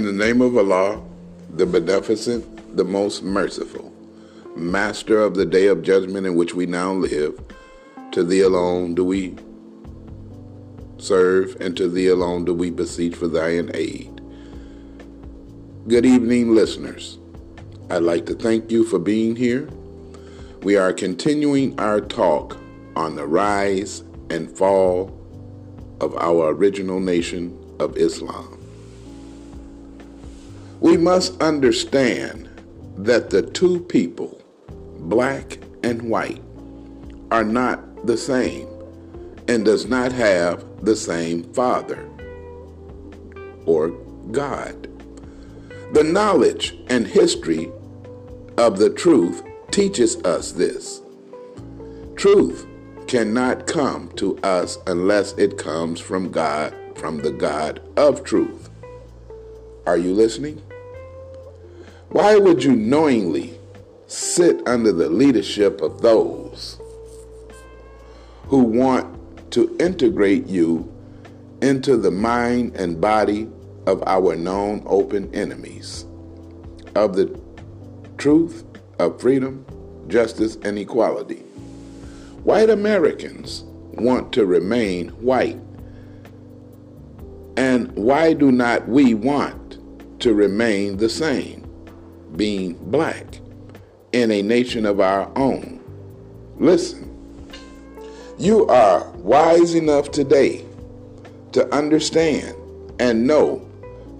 In the name of Allah, the Beneficent, the Most Merciful, Master of the Day of Judgment in which we now live, to Thee alone do we serve, and to Thee alone do we beseech for Thine aid. Good evening, listeners. I'd like to thank you for being here. We are continuing our talk on the rise and fall of our original nation of Islam. We must understand that the two people, black and white, are not the same and does not have the same Father or God. The knowledge and history of the truth teaches us this. Truth cannot come to us unless it comes from God, from the God of truth. Are you listening? Why would you knowingly sit under the leadership of those who want to integrate you into the mind and body of our known open enemies of the truth of freedom, justice, and equality? White Americans want to remain white. And why do not we want to remain the same, being black, in a nation of our own? Listen, you are wise enough today to understand and know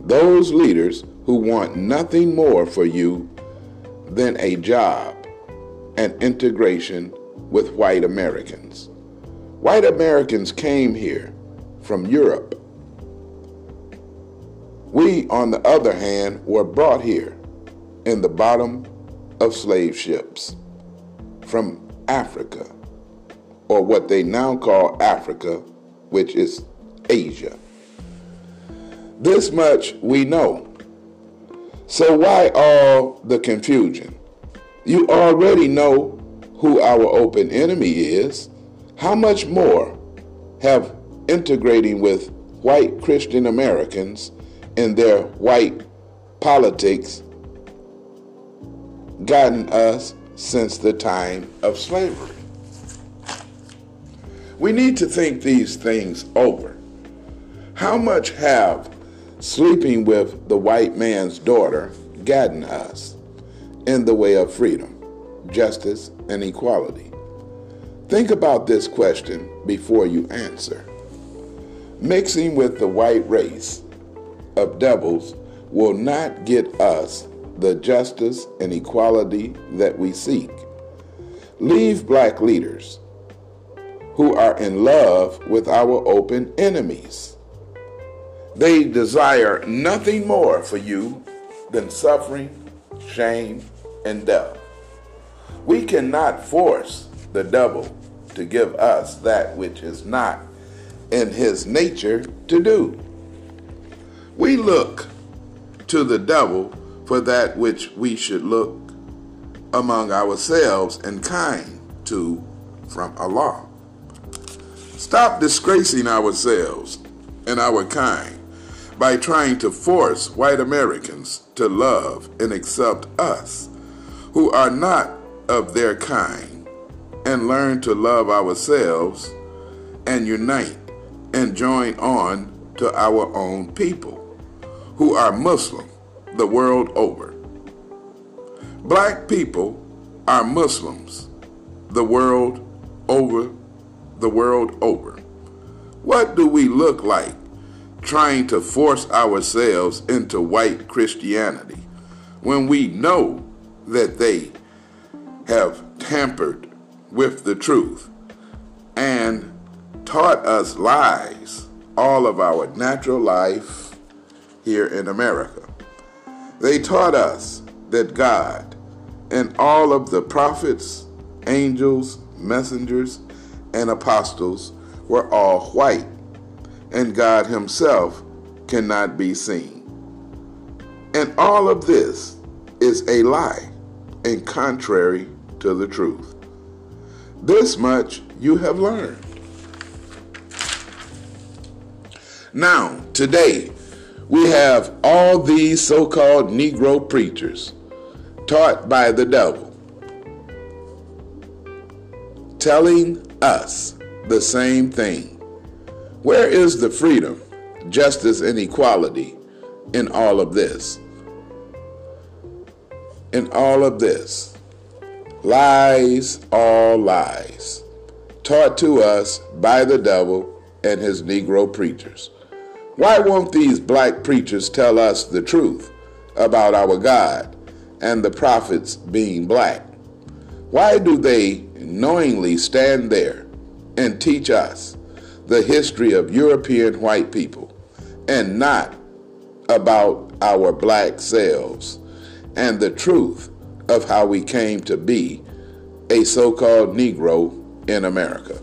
those leaders who want nothing more for you than a job and integration with white Americans. White Americans came here from Europe. We, on the other hand, were brought here in the bottom of slave ships from Africa, or what they now call Africa, which is Asia. This much we know. So why all the confusion? You already know who our open enemy is. How much more have integrating with white Christian Americans in their white politics gotten us since the time of slavery? We need to think these things over. How much have sleeping with the white man's daughter gotten us in the way of freedom, justice, and equality? Think about this question before you answer. Mixing with the white race of devils will not get us the justice and equality that we seek. Leave black leaders who are in love with our open enemies. They desire nothing more for you than suffering, shame, and death. We cannot force the devil to give us that which is not in his nature to do. We look to the devil for that which we should look among ourselves and kind to from Allah. Stop disgracing ourselves and our kind by trying to force white Americans to love and accept us who are not of their kind, and learn to love ourselves and unite and join on to our own people who are Muslim the world over. Black people are Muslims the world over. What do we look like trying to force ourselves into white Christianity when we know that they have tampered with the truth and taught us lies all of our natural life here in America? They taught us that God and all of the prophets, angels, messengers, and apostles were all white, and God himself cannot be seen. And all of this is a lie and contrary to the truth. This much you have learned. Now, today, We have all these so-called Negro preachers taught by the devil telling us the same thing. Where is the freedom, justice, and equality in all of this? Lies, all lies, taught to us by the devil and his Negro preachers. Why won't these black preachers tell us the truth about our God and the prophets being black? Why do they knowingly stand there and teach us the history of European white people and not about our black selves and the truth of how we came to be a so-called Negro in America?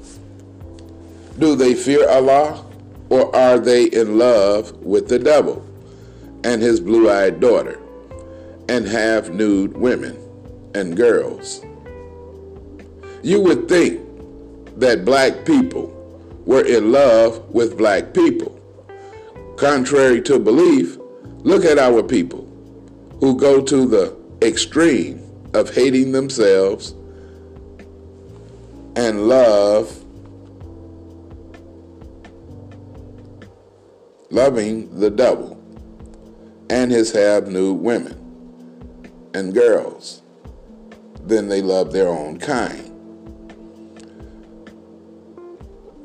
Do they fear Allah, or are they in love with the devil and his blue-eyed daughter and half-nude women and girls? You would think that black people were in love with black people. Contrary to belief, look at our people who go to the extreme of hating themselves and loving the devil and his half-nude women and girls. Then they love their own kind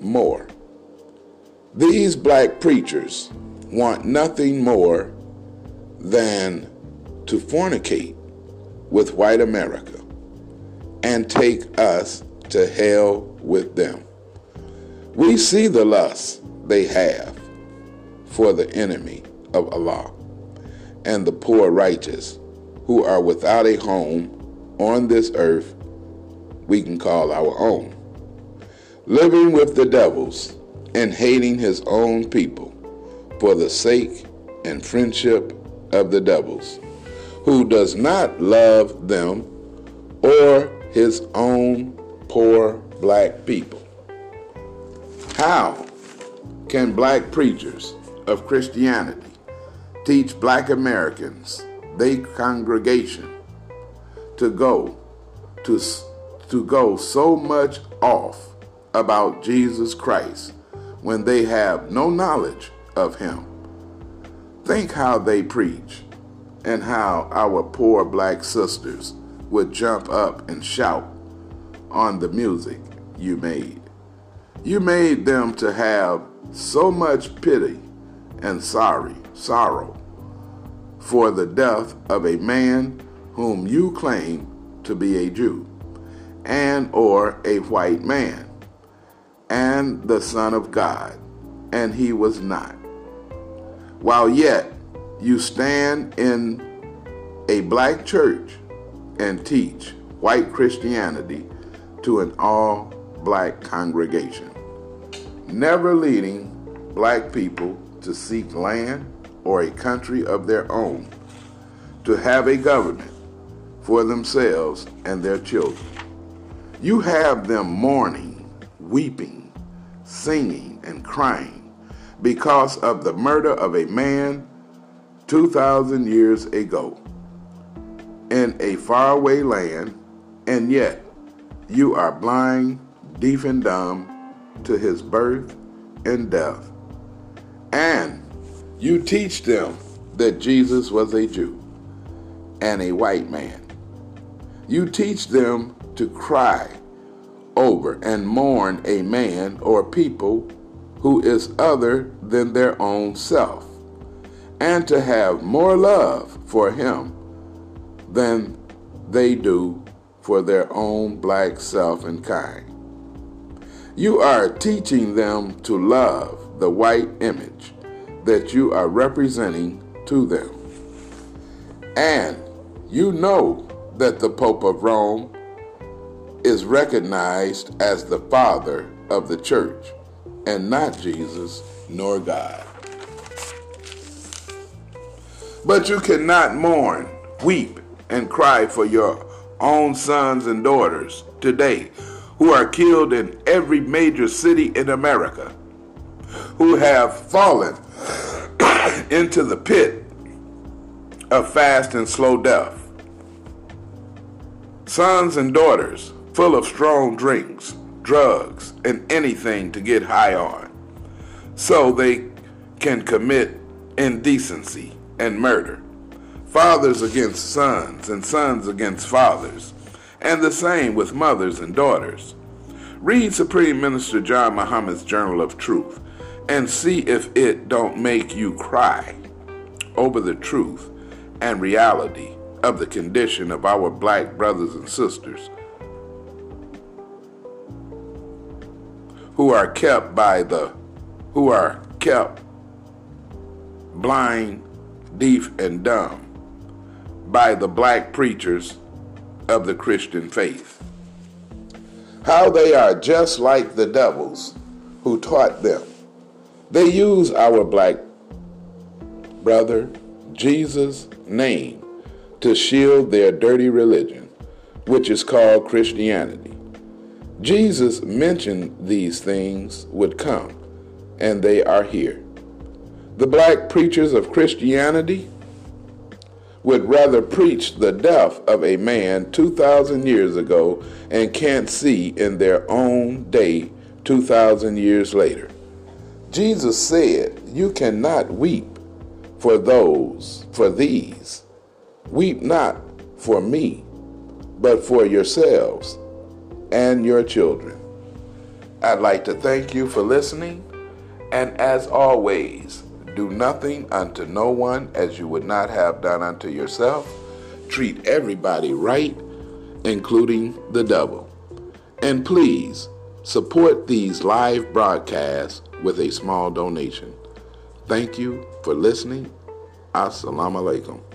more. These black preachers want nothing more than to fornicate with white America and take us to hell with them. We see the lust they have for the enemy of Allah and the poor righteous who are without a home on this earth we can call our own, living with the devils and hating his own people for the sake and friendship of the devils, who does not love them or his own poor black people. How can black preachers of Christianity teach black Americans, their congregation, to go so much off about Jesus Christ when they have no knowledge of him? Think how they preach and how our poor black sisters would jump up and shout on the music you made. You made them to have so much pity and sorrow for the death of a man whom you claim to be a Jew and or a white man and the Son of God, and he was not, while yet you stand in a black church and teach white Christianity to an all-black congregation, never leading black people to seek land or a country of their own, to have a government for themselves and their children. You have them mourning, weeping, singing, and crying because of the murder of a man 2,000 years ago in a faraway land, and yet you are blind, deaf, and dumb to his birth and death. And you teach them that Jesus was a Jew and a white man. You teach them to cry over and mourn a man or people who is other than their own self, and to have more love for him than they do for their own black self and kind. You are teaching them to love the white image that you are representing to them. And you know that the Pope of Rome is recognized as the father of the church and not Jesus nor God. But you cannot mourn, weep, and cry for your own sons and daughters today who are killed in every major city in America who have fallen into the pit of fast and slow death, sons and daughters full of strong drinks, drugs, and anything to get high on, so they can commit indecency and murder, fathers against sons and sons against fathers, and the same with mothers and daughters. Read Supreme Minister John Muhammad's Journal of Truth and see if it don't make you cry over the truth and reality of the condition of our black brothers and sisters who are kept blind, deaf, and dumb by the black preachers of the Christian faith. How they are just like the devils who taught them. They use our black brother Jesus' name to shield their dirty religion, which is called Christianity. Jesus mentioned these things would come, and they are here. The black preachers of Christianity would rather preach the death of a man 2,000 years ago and can't see in their own day 2,000 years later. Jesus said, "You cannot weep for these. Weep not for me, but for yourselves and your children." I'd like to thank you for listening, and as always, do nothing unto no one as you would not have done unto yourself. Treat everybody right, including the devil. And please support these live broadcasts with a small donation. Thank you for listening. Assalamu alaikum.